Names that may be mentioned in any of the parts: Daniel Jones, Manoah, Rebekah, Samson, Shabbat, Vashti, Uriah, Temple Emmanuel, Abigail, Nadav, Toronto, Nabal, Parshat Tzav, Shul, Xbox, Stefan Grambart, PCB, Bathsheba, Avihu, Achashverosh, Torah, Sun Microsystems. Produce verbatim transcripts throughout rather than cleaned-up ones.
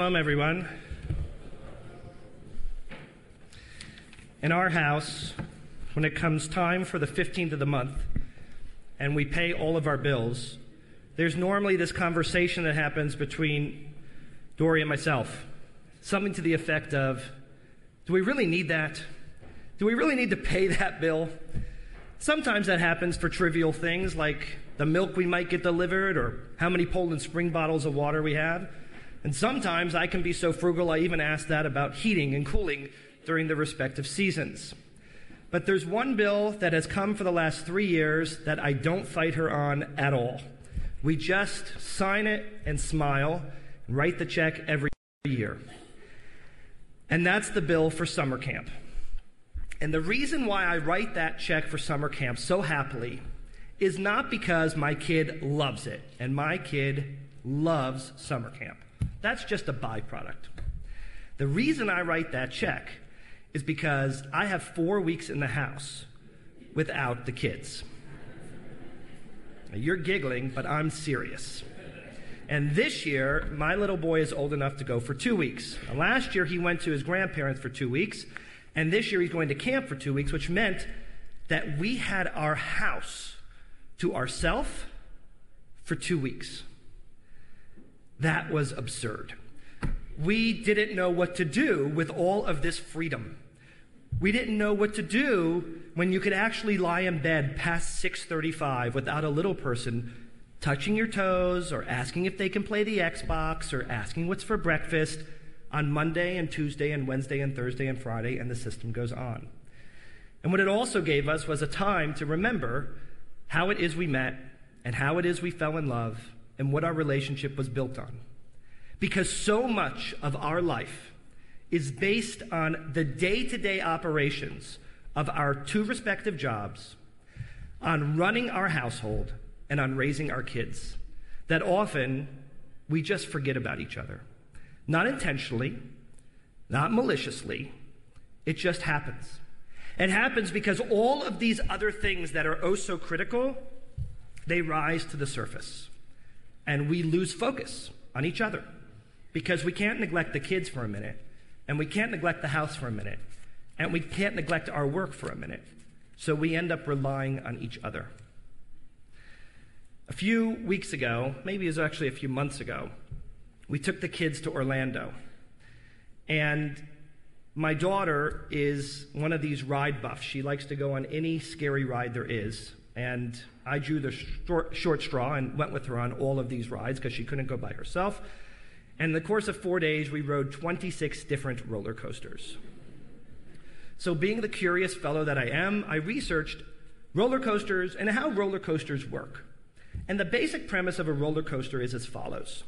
Shalom, everyone. In our house, when it comes time for the fifteenth of the month and we pay all of our bills, there's normally this conversation that happens between Dory and myself. Something to the effect of, do we really need that? Do we really need to pay that bill? Sometimes that happens for trivial things like the milk we might get delivered or how many Poland Spring bottles of water we have. And sometimes I can be so frugal I even ask that about heating and cooling during the respective seasons. But there's one bill that has come for the last three years that I don't fight her on at all. We just sign it and smile and write the check every year. And that's the bill for summer camp. And the reason why I write that check for summer camp so happily is not because my kid loves it, and my kid loves summer camp. That's just a byproduct. The reason I write that check is because I have four weeks in the house without the kids. Now, you're giggling, but I'm serious. And this year, my little boy is old enough to go for two weeks. Now, last year, he went to his grandparents for two weeks, and this year he's going to camp for two weeks, which meant that we had our house to ourselves for two weeks. That was absurd. We didn't know what to do with all of this freedom. We didn't know what to do when you could actually lie in bed past six thirty-five without a little person touching your toes or asking if they can play the Xbox or asking what's for breakfast on Monday and Tuesday and Wednesday and Thursday and Friday, and the system goes on. And what it also gave us was a time to remember how it is we met and how it is we fell in love and what our relationship was built on. Because so much of our life is based on the day-to-day operations of our two respective jobs, on running our household, and on raising our kids, that often we just forget about each other. Not intentionally, not maliciously, it just happens. It happens because all of these other things that are oh so critical, they rise to the surface. And we lose focus on each other because we can't neglect the kids for a minute, and we can't neglect the house for a minute, and we can't neglect our work for a minute. So we end up relying on each other. A few weeks ago, maybe it was actually a few months ago, we took the kids to Orlando. And my daughter is one of these ride buffs. She likes to go on any scary ride there is. And I drew the short, short straw and went with her on all of these rides because she couldn't go by herself. And in the course of four days, we rode twenty-six different roller coasters. So being the curious fellow that I am, I researched roller coasters and how roller coasters work. And the basic premise of a roller coaster is as follows.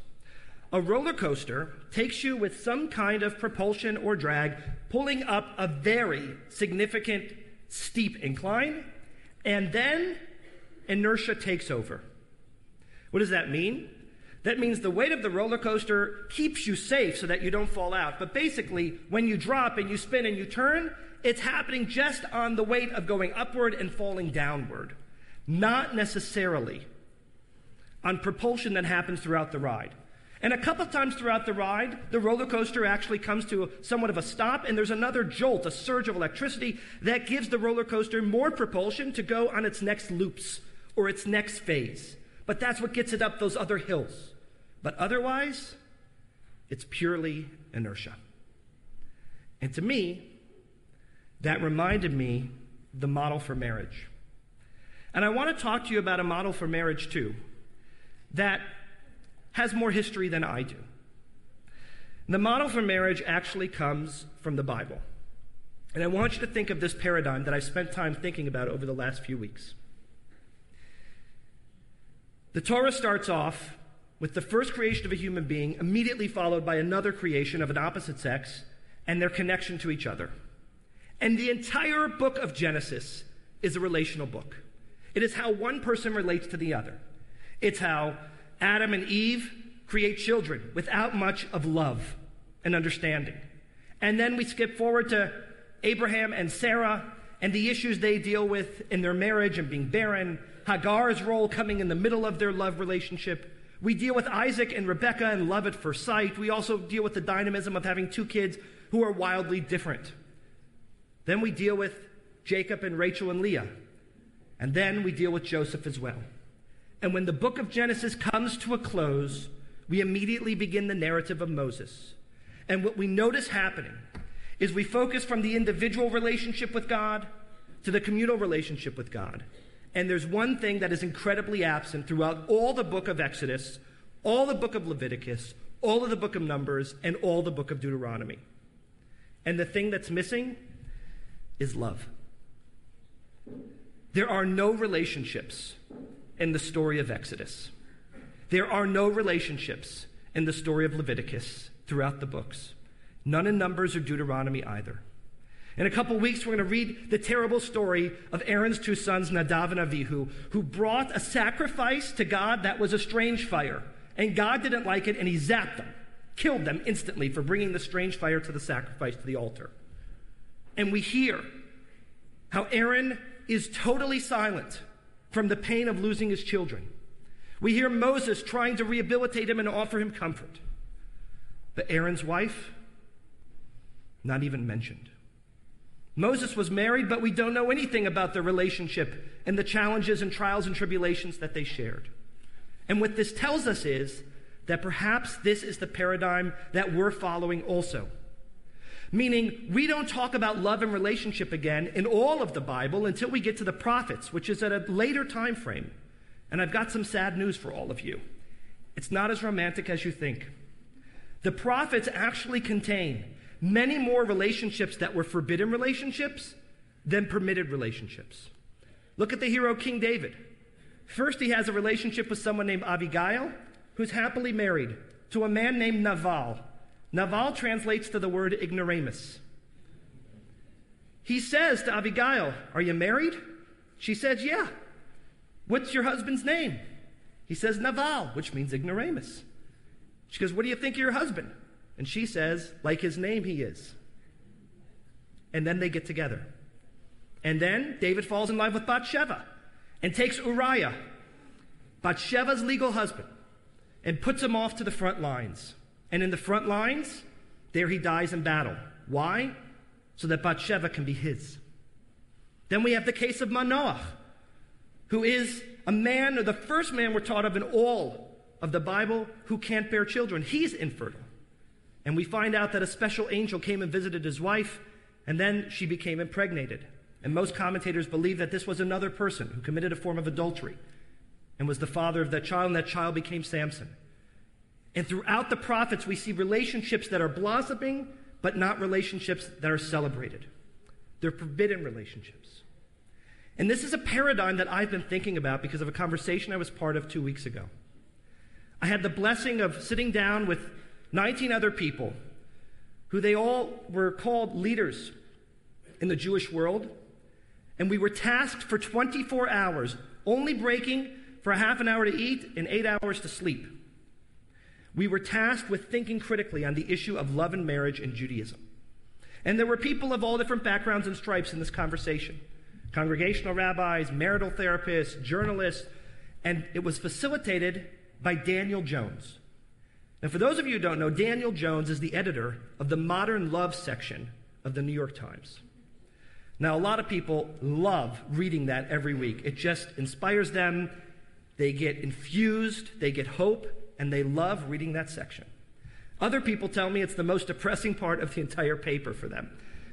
A roller coaster takes you with some kind of propulsion or drag, pulling up a very significant steep incline, and then inertia takes over. What does that mean? That means the weight of the roller coaster keeps you safe so that you don't fall out. But basically, when you drop and you spin and you turn, it's happening just on the weight of going upward and falling downward. Not necessarily on propulsion that happens throughout the ride. And a couple of times throughout the ride, the roller coaster actually comes to somewhat of a stop, and there's another jolt, a surge of electricity that gives the roller coaster more propulsion to go on its next loops or its next phase. But that's what gets it up those other hills. But otherwise, it's purely inertia. And to me, that reminded me the model for marriage. And I want to talk to you about a model for marriage too, that has more history than I do. The model for marriage actually comes from the Bible. And I want you to think of this paradigm that I've spent time thinking about over the last few weeks. The Torah starts off with the first creation of a human being, immediately followed by another creation of an opposite sex and their connection to each other. And the entire book of Genesis is a relational book. It is how one person relates to the other. It's how Adam and Eve create children without much of love and understanding. And then we skip forward to Abraham and Sarah and the issues they deal with in their marriage and being barren, Hagar's role coming in the middle of their love relationship. We deal with Isaac and Rebekah and love at first sight. We also deal with the dynamism of having two kids who are wildly different. Then we deal with Jacob and Rachel and Leah. And then we deal with Joseph as well. And when the book of Genesis comes to a close, we immediately begin the narrative of Moses. And what we notice happening is we focus from the individual relationship with God to the communal relationship with God. And there's one thing that is incredibly absent throughout all the book of Exodus, all the book of Leviticus, all of the book of Numbers, and all the book of Deuteronomy. And the thing that's missing is love. There are no relationships in the story of Exodus. There are no relationships in the story of Leviticus throughout the books. None in Numbers or Deuteronomy either. In a couple weeks, we're going to read the terrible story of Aaron's two sons, Nadav and Avihu, who brought a sacrifice to God that was a strange fire. And God didn't like it, and he zapped them, killed them instantly for bringing the strange fire to the sacrifice, to the altar. And we hear how Aaron is totally silent from the pain of losing his children. We hear Moses trying to rehabilitate him and offer him comfort. But Aaron's wife, not even mentioned. Moses was married, but we don't know anything about their relationship and the challenges and trials and tribulations that they shared. And what this tells us is that perhaps this is the paradigm that we're following also. Meaning, we don't talk about love and relationship again in all of the Bible until we get to the prophets, which is at a later time frame. And I've got some sad news for all of you. It's not as romantic as you think. The prophets actually contain many more relationships that were forbidden relationships than permitted relationships. Look at the hero King David. First, he has a relationship with someone named Abigail, who's happily married to a man named Nabal. Nabal translates to the word ignoramus. He says to Abigail, "Are you married?" She says, "Yeah." "What's your husband's name?" He says, "Nabal," which means ignoramus. She goes, "What do you think of your husband?" And she says, "Like his name he is." And then they get together. And then David falls in love with Bathsheba and takes Uriah, Bathsheba's legal husband, and puts him off to the front lines. And in the front lines, there he dies in battle. Why? So that Bathsheba can be his. Then we have the case of Manoah, who is a man, or the first man we're taught of in all of the Bible, who can't bear children. He's infertile. And we find out that a special angel came and visited his wife, and then she became impregnated. And most commentators believe that this was another person who committed a form of adultery and was the father of that child, and that child became Samson. And throughout the prophets, we see relationships that are blossoming, but not relationships that are celebrated. They're forbidden relationships. And this is a paradigm that I've been thinking about because of a conversation I was part of two weeks ago. I had the blessing of sitting down with nineteen other people who they all were called leaders in the Jewish world, and we were tasked for twenty-four hours, only breaking for a half an hour to eat and eight hours to sleep. We were tasked with thinking critically on the issue of love and marriage in Judaism. And there were people of all different backgrounds and stripes in this conversation. Congregational rabbis, marital therapists, journalists, and it was facilitated by Daniel Jones. Now, for those of you who don't know, Daniel Jones is the editor of the Modern Love section of the New York Times. Now, a lot of people love reading that every week. It just inspires them. They get infused, they get hope, and they love reading that section. Other people tell me it's the most depressing part of the entire paper for them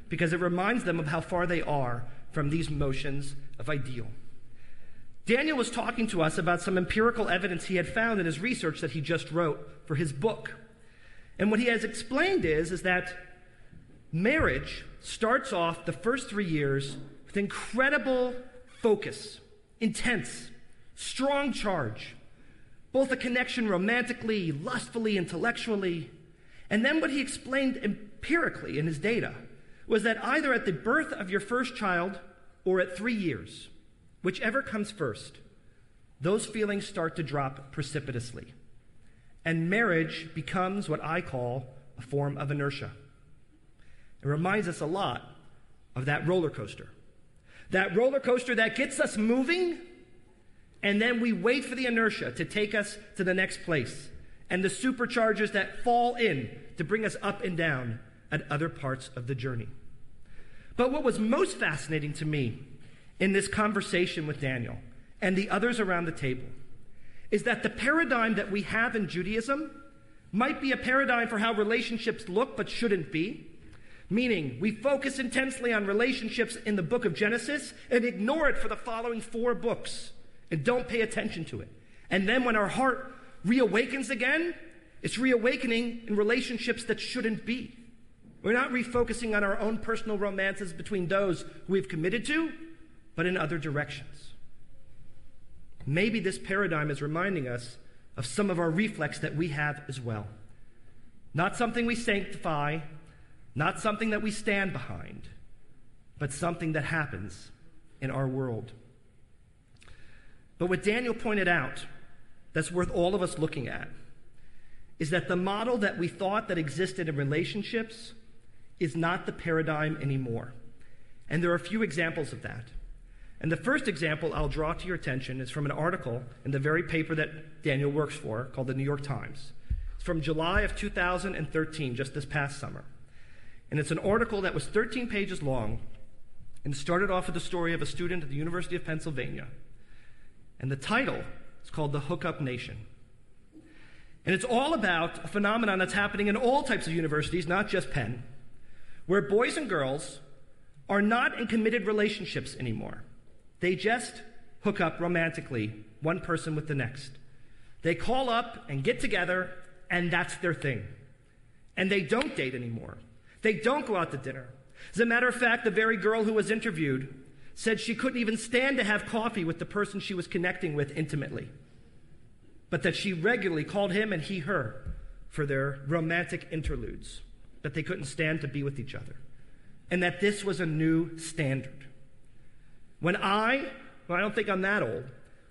because it reminds them of how far they are from these motions of ideal. Daniel was talking to us about some empirical evidence he had found in his research that he just wrote for his book. And what he has explained is, is that marriage starts off the first three years with incredible focus, intense, strong charge, both a connection romantically, lustfully, intellectually. And then what he explained empirically in his data was that either at the birth of your first child or at three years, whichever comes first, those feelings start to drop precipitously. And marriage becomes what I call a form of inertia. It reminds us a lot of that roller coaster. That roller coaster that gets us moving And then we wait for the inertia to take us to the next place and the superchargers that fall in to bring us up and down at other parts of the journey. But what was most fascinating to me in this conversation with Daniel and the others around the table is that the paradigm that we have in Judaism might be a paradigm for how relationships look but shouldn't be. Meaning, we focus intensely on relationships in the book of Genesis and ignore it for the following four books and don't pay attention to it. And then when our heart reawakens again, it's reawakening in relationships that shouldn't be. We're not refocusing on our own personal romances between those who we've committed to, but in other directions. Maybe this paradigm is reminding us of some of our reflex that we have as well. Not something we sanctify, not something that we stand behind, but something that happens in our world. But what Daniel pointed out that's worth all of us looking at is that the model that we thought that existed in relationships is not the paradigm anymore. And there are a few examples of that. And the first example I'll draw to your attention is from an article in the very paper that Daniel works for called the New York Times. It's from July of two thousand thirteen, just this past summer. And it's an article that was thirteen pages long and started off with the story of a student at the University of Pennsylvania. And the title is called The Hookup Nation. And it's all about a phenomenon that's happening in all types of universities, not just Penn, where boys and girls are not in committed relationships anymore. They just hook up romantically, one person with the next. They call up and get together, and that's their thing. And they don't date anymore. They don't go out to dinner. As a matter of fact, the very girl who was interviewed said she couldn't even stand to have coffee with the person she was connecting with intimately, but that she regularly called him and he her for their romantic interludes, that they couldn't stand to be with each other, and that this was a new standard. When I, well, I don't think I'm that old,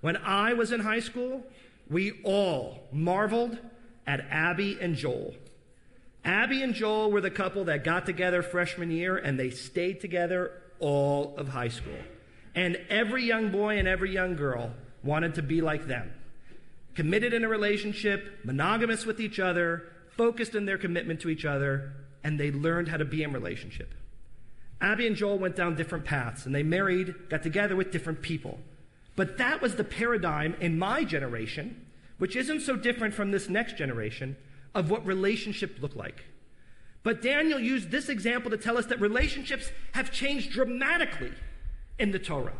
when I was in high school, we all marveled at Abby and Joel. Abby and Joel were the couple that got together freshman year, and they stayed together all of high school. And every young boy and every young girl wanted to be like them. Committed in a relationship, monogamous with each other, focused in their commitment to each other, and they learned how to be in relationship. Abby and Joel went down different paths, and they married, got together with different people. But that was the paradigm in my generation, which isn't so different from this next generation, of what relationships look like. But Daniel used this example to tell us that relationships have changed dramatically in the Torah.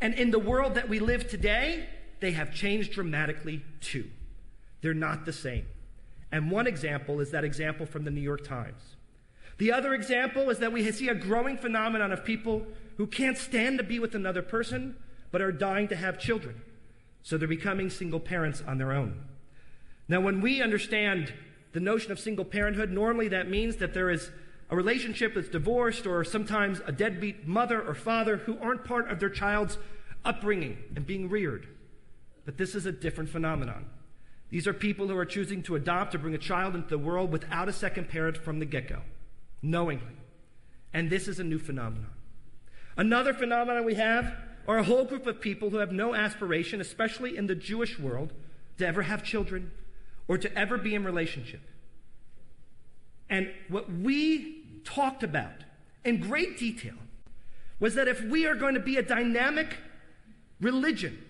And in the world that we live today, they have changed dramatically too. They're not the same. And one example is that example from the New York Times. The other example is that we see a growing phenomenon of people who can't stand to be with another person, but are dying to have children. So they're becoming single parents on their own. Now, when we understand the notion of single parenthood, normally that means that there is a relationship that's divorced or sometimes a deadbeat mother or father who aren't part of their child's upbringing and being reared. But this is a different phenomenon. These are people who are choosing to adopt or bring a child into the world without a second parent from the get-go, knowingly. And this is a new phenomenon. Another phenomenon we have are a whole group of people who have no aspiration, especially in the Jewish world, to ever have children or to ever be in relationship. And what we talked about in great detail was that if we are going to be a dynamic religion,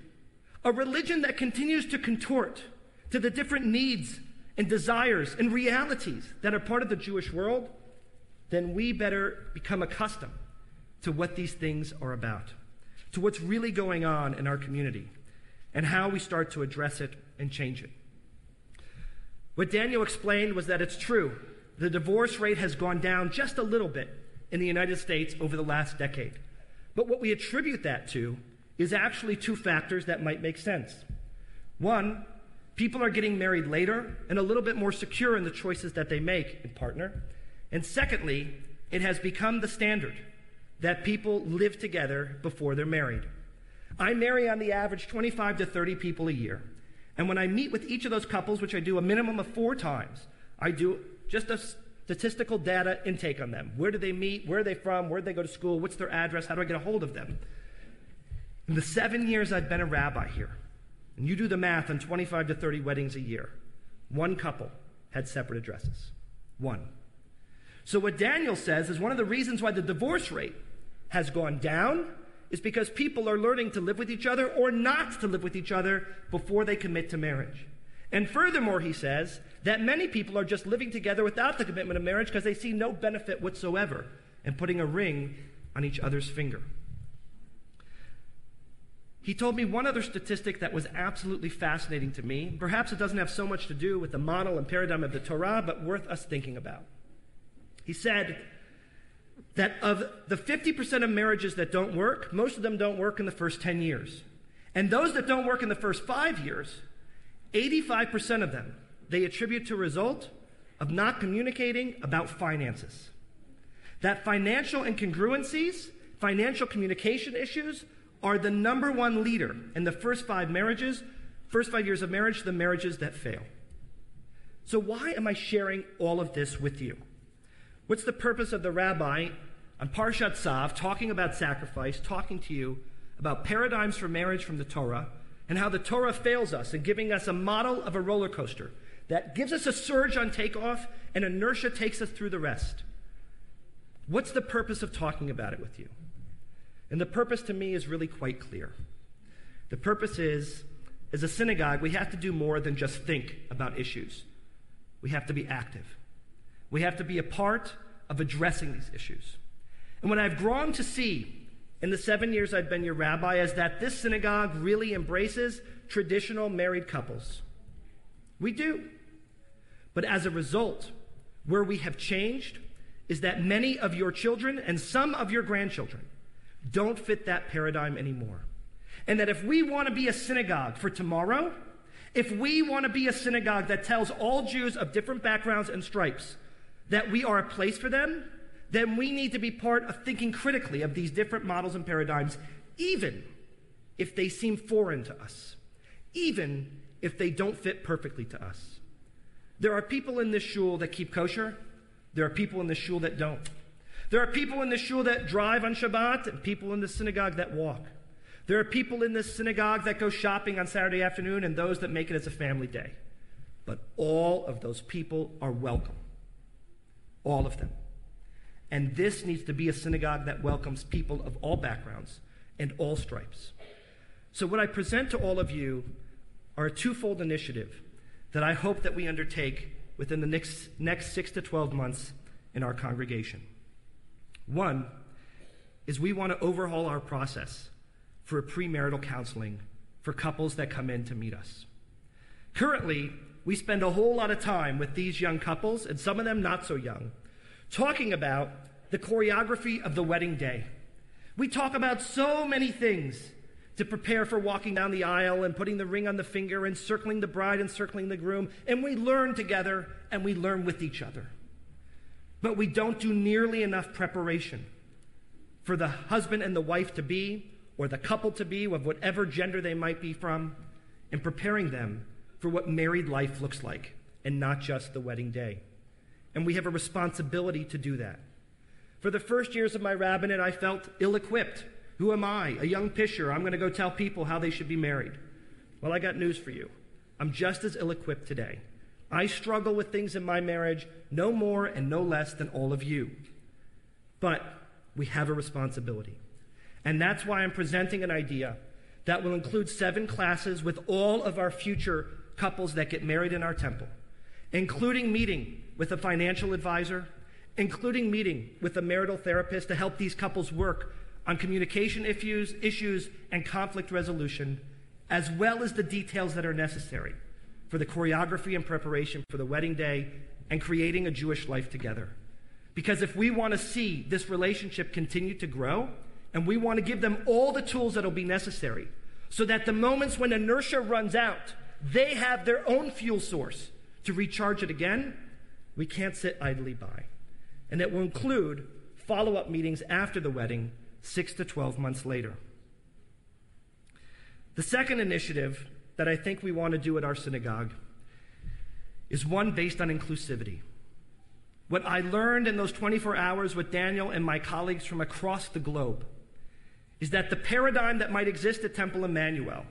a religion that continues to contort to the different needs and desires and realities that are part of the Jewish world, then we better become accustomed to what these things are about, to what's really going on in our community, and how we start to address it and change it. What Daniel explained was that it's true. The divorce rate has gone down just a little bit in the United States over the last decade. But what we attribute that to is actually two factors that might make sense. One, people are getting married later and a little bit more secure in the choices that they make in partner. And secondly, it has become the standard that people live together before they're married. I marry on the average twenty-five to thirty people a year. And when I meet with each of those couples, which I do a minimum of four times, I do just a statistical data intake on them. Where do they meet? Where are they from? Where do they go to school? What's their address? How do I get a hold of them? In the seven years I've been a rabbi here, And you do the math on twenty-five to thirty weddings a year. One couple had separate addresses. One. So what Daniel says is one of the reasons why the divorce rate has gone down is because people are learning to live with each other or not to live with each other before they commit to marriage. And furthermore, he says that many people are just living together without the commitment of marriage because they see no benefit whatsoever in putting a ring on each other's finger. He told me one other statistic that was absolutely fascinating to me. Perhaps it doesn't have so much to do with the model and paradigm of the Torah, but worth us thinking about. He said that of the fifty percent of marriages that don't work, most of them don't work in the first ten years. And those that don't work in the first five years, eighty-five percent of them, they attribute to a result of not communicating about finances. That financial incongruencies, financial communication issues, are the number one leader in the first five marriages, first five years of marriage, the marriages that fail. So why am I sharing all of this with you? What's the purpose of the rabbi on Parshat Tzav talking about sacrifice, talking to you about paradigms for marriage from the Torah, and how the Torah fails us in giving us a model of a roller coaster that gives us a surge on takeoff and inertia takes us through the rest? What's the purpose of talking about it with you? And the purpose to me is really quite clear. The purpose is, as a synagogue, we have to do more than just think about issues. We have to be active. We have to be a part of addressing these issues. And what I've grown to see in the seven years I've been your rabbi is that this synagogue really embraces traditional married couples. We do. But as a result, where we have changed is that many of your children and some of your grandchildren don't fit that paradigm anymore. And that if we want to be a synagogue for tomorrow, if we want to be a synagogue that tells all Jews of different backgrounds and stripes that we are a place for them, then we need to be part of thinking critically of these different models and paradigms, even if they seem foreign to us, even if they don't fit perfectly to us. There are people in this shul that keep kosher. There are people in this shul that don't. There are people in the shul that drive on Shabbat and people in the synagogue that walk. There are people in this synagogue that go shopping on Saturday afternoon and those that make it as a family day. But all of those people are welcome. All of them. And this needs to be a synagogue that welcomes people of all backgrounds and all stripes. So what I present to all of you are a twofold initiative that I hope that we undertake within the next, next six to twelve months in our congregation. One is we want to overhaul our process for premarital counseling for couples that come in to meet us. Currently, we spend a whole lot of time with these young couples, and some of them not so young, talking about the choreography of the wedding day. We talk about so many things to prepare for walking down the aisle and putting the ring on the finger and circling the bride and circling the groom, and we learn together and we learn with each other. But we don't do nearly enough preparation for the husband and the wife to be, or the couple to be, of whatever gender they might be from, and preparing them for what married life looks like, and not just the wedding day. And we have a responsibility to do that. For the first years of my rabbinate, I felt ill-equipped. Who am I? A young pisher. I'm going to go tell people how they should be married. Well, I got news for you. I'm just as ill-equipped today. I struggle with things in my marriage no more and no less than all of you. But we have a responsibility. And that's why I'm presenting an idea that will include seven classes with all of our future couples that get married in our temple, including meeting with a financial advisor, including meeting with a marital therapist to help these couples work on communication issues, issues and conflict resolution, as well as the details that are necessary for the choreography and preparation for the wedding day and creating a Jewish life together. Because if we want to see this relationship continue to grow, and we want to give them all the tools that will be necessary, so that the moments when inertia runs out, they have their own fuel source to recharge it again, we can't sit idly by. And it will include follow-up meetings after the wedding, six to twelve months later. The second initiative that I think we want to do at our synagogue is one based on inclusivity. What I learned in those twenty-four hours with Daniel and my colleagues from across the globe is that the paradigm that might exist at Temple Emmanuel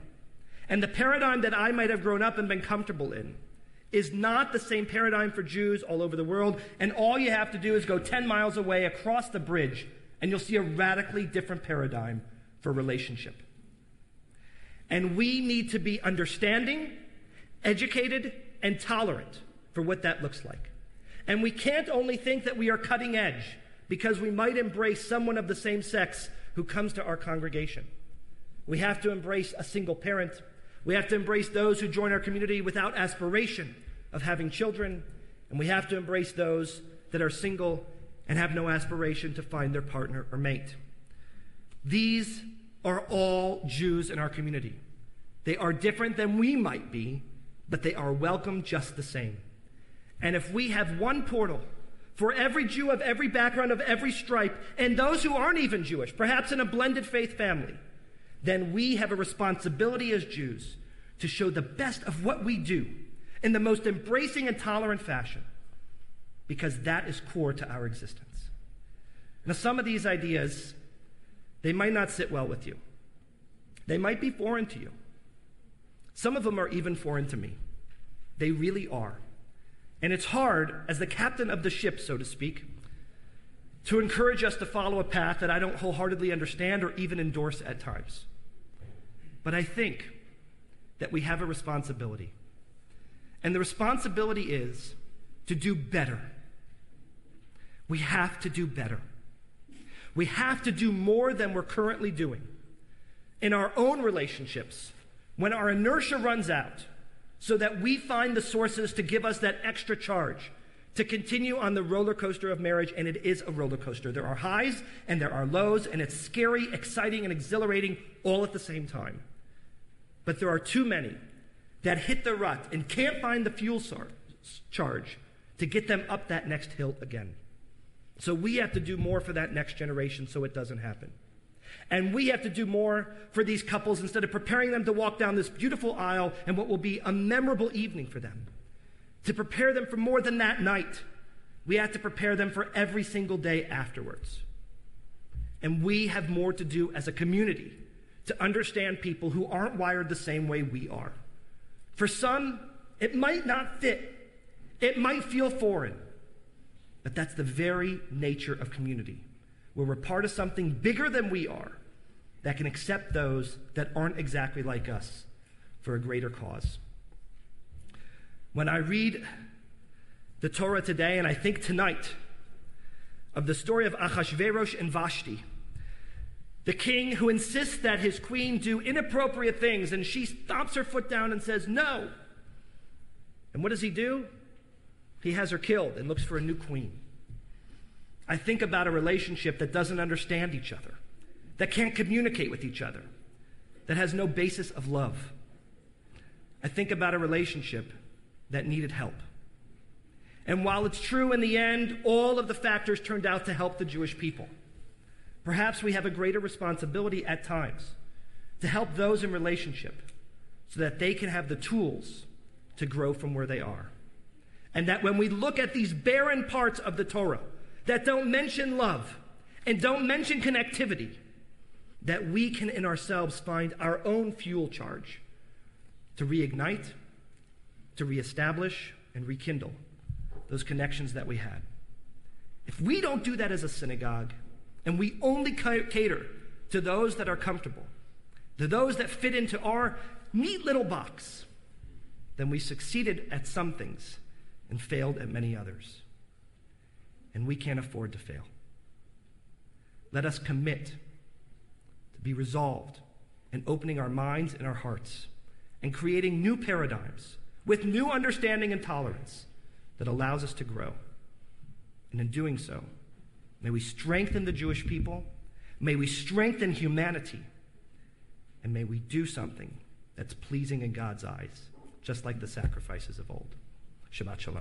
And the paradigm that I might have grown up and been comfortable in is not the same paradigm for Jews all over the world. And all you have to do is go ten miles away across the bridge, and you'll see a radically different paradigm for relationship. And we need to be understanding, educated, and tolerant for what that looks like. And we can't only think that we are cutting edge because we might embrace someone of the same sex who comes to our congregation. We have to embrace a single parent. We have to embrace those who join our community without aspiration of having children. And we have to embrace those that are single and have no aspiration to find their partner or mate. These are all Jews in our community. They are different than we might be, but they are welcome just the same. And if we have one portal for every Jew of every background, of every stripe, and those who aren't even Jewish, perhaps in a blended faith family, then we have a responsibility as Jews to show the best of what we do in the most embracing and tolerant fashion, because that is core to our existence. Now, some of these ideas, they might not sit well with you. They might be foreign to you. Some of them are even foreign to me. They really are. And it's hard, as the captain of the ship, so to speak, to encourage us to follow a path that I don't wholeheartedly understand or even endorse at times. But I think that we have a responsibility. And the responsibility is to do better. We have to do better. We have to do more than we're currently doing in our own relationships when our inertia runs out, so that we find the sources to give us that extra charge to continue on the roller coaster of marriage. And it is a roller coaster. There are highs and there are lows, and it's scary, exciting, and exhilarating all at the same time. But there are too many that hit the rut and can't find the fuel charge to get them up that next hill again. So we have to do more for that next generation so it doesn't happen. And we have to do more for these couples instead of preparing them to walk down this beautiful aisle and what will be a memorable evening for them. To prepare them for more than that night, we have to prepare them for every single day afterwards. And we have more to do as a community to understand people who aren't wired the same way we are. For some, it might not fit. It might feel foreign. But that's the very nature of community, where we're part of something bigger than we are that can accept those that aren't exactly like us for a greater cause. When I read the Torah today, and I think tonight of the story of Achashverosh and Vashti, the king who insists that his queen do inappropriate things, and she stomps her foot down and says no. And what does he do? He has her killed and looks for a new queen. I think about a relationship that doesn't understand each other, that can't communicate with each other, that has no basis of love. I think about a relationship that needed help. And while it's true in the end, all of the factors turned out to help the Jewish people, perhaps we have a greater responsibility at times to help those in relationship so that they can have the tools to grow from where they are. And that when we look at these barren parts of the Torah that don't mention love and don't mention connectivity, that we can in ourselves find our own fuel charge to reignite, to reestablish and rekindle those connections that we had. If we don't do that as a synagogue, and we only cater to those that are comfortable, to those that fit into our neat little box, then we succeeded at some things and failed at many others. And we can't afford to fail. Let us commit to be resolved in opening our minds and our hearts and creating new paradigms with new understanding and tolerance that allows us to grow. And in doing so, may we strengthen the Jewish people, may we strengthen humanity, and may we do something that's pleasing in God's eyes, just like the sacrifices of old. Shabbat shalom.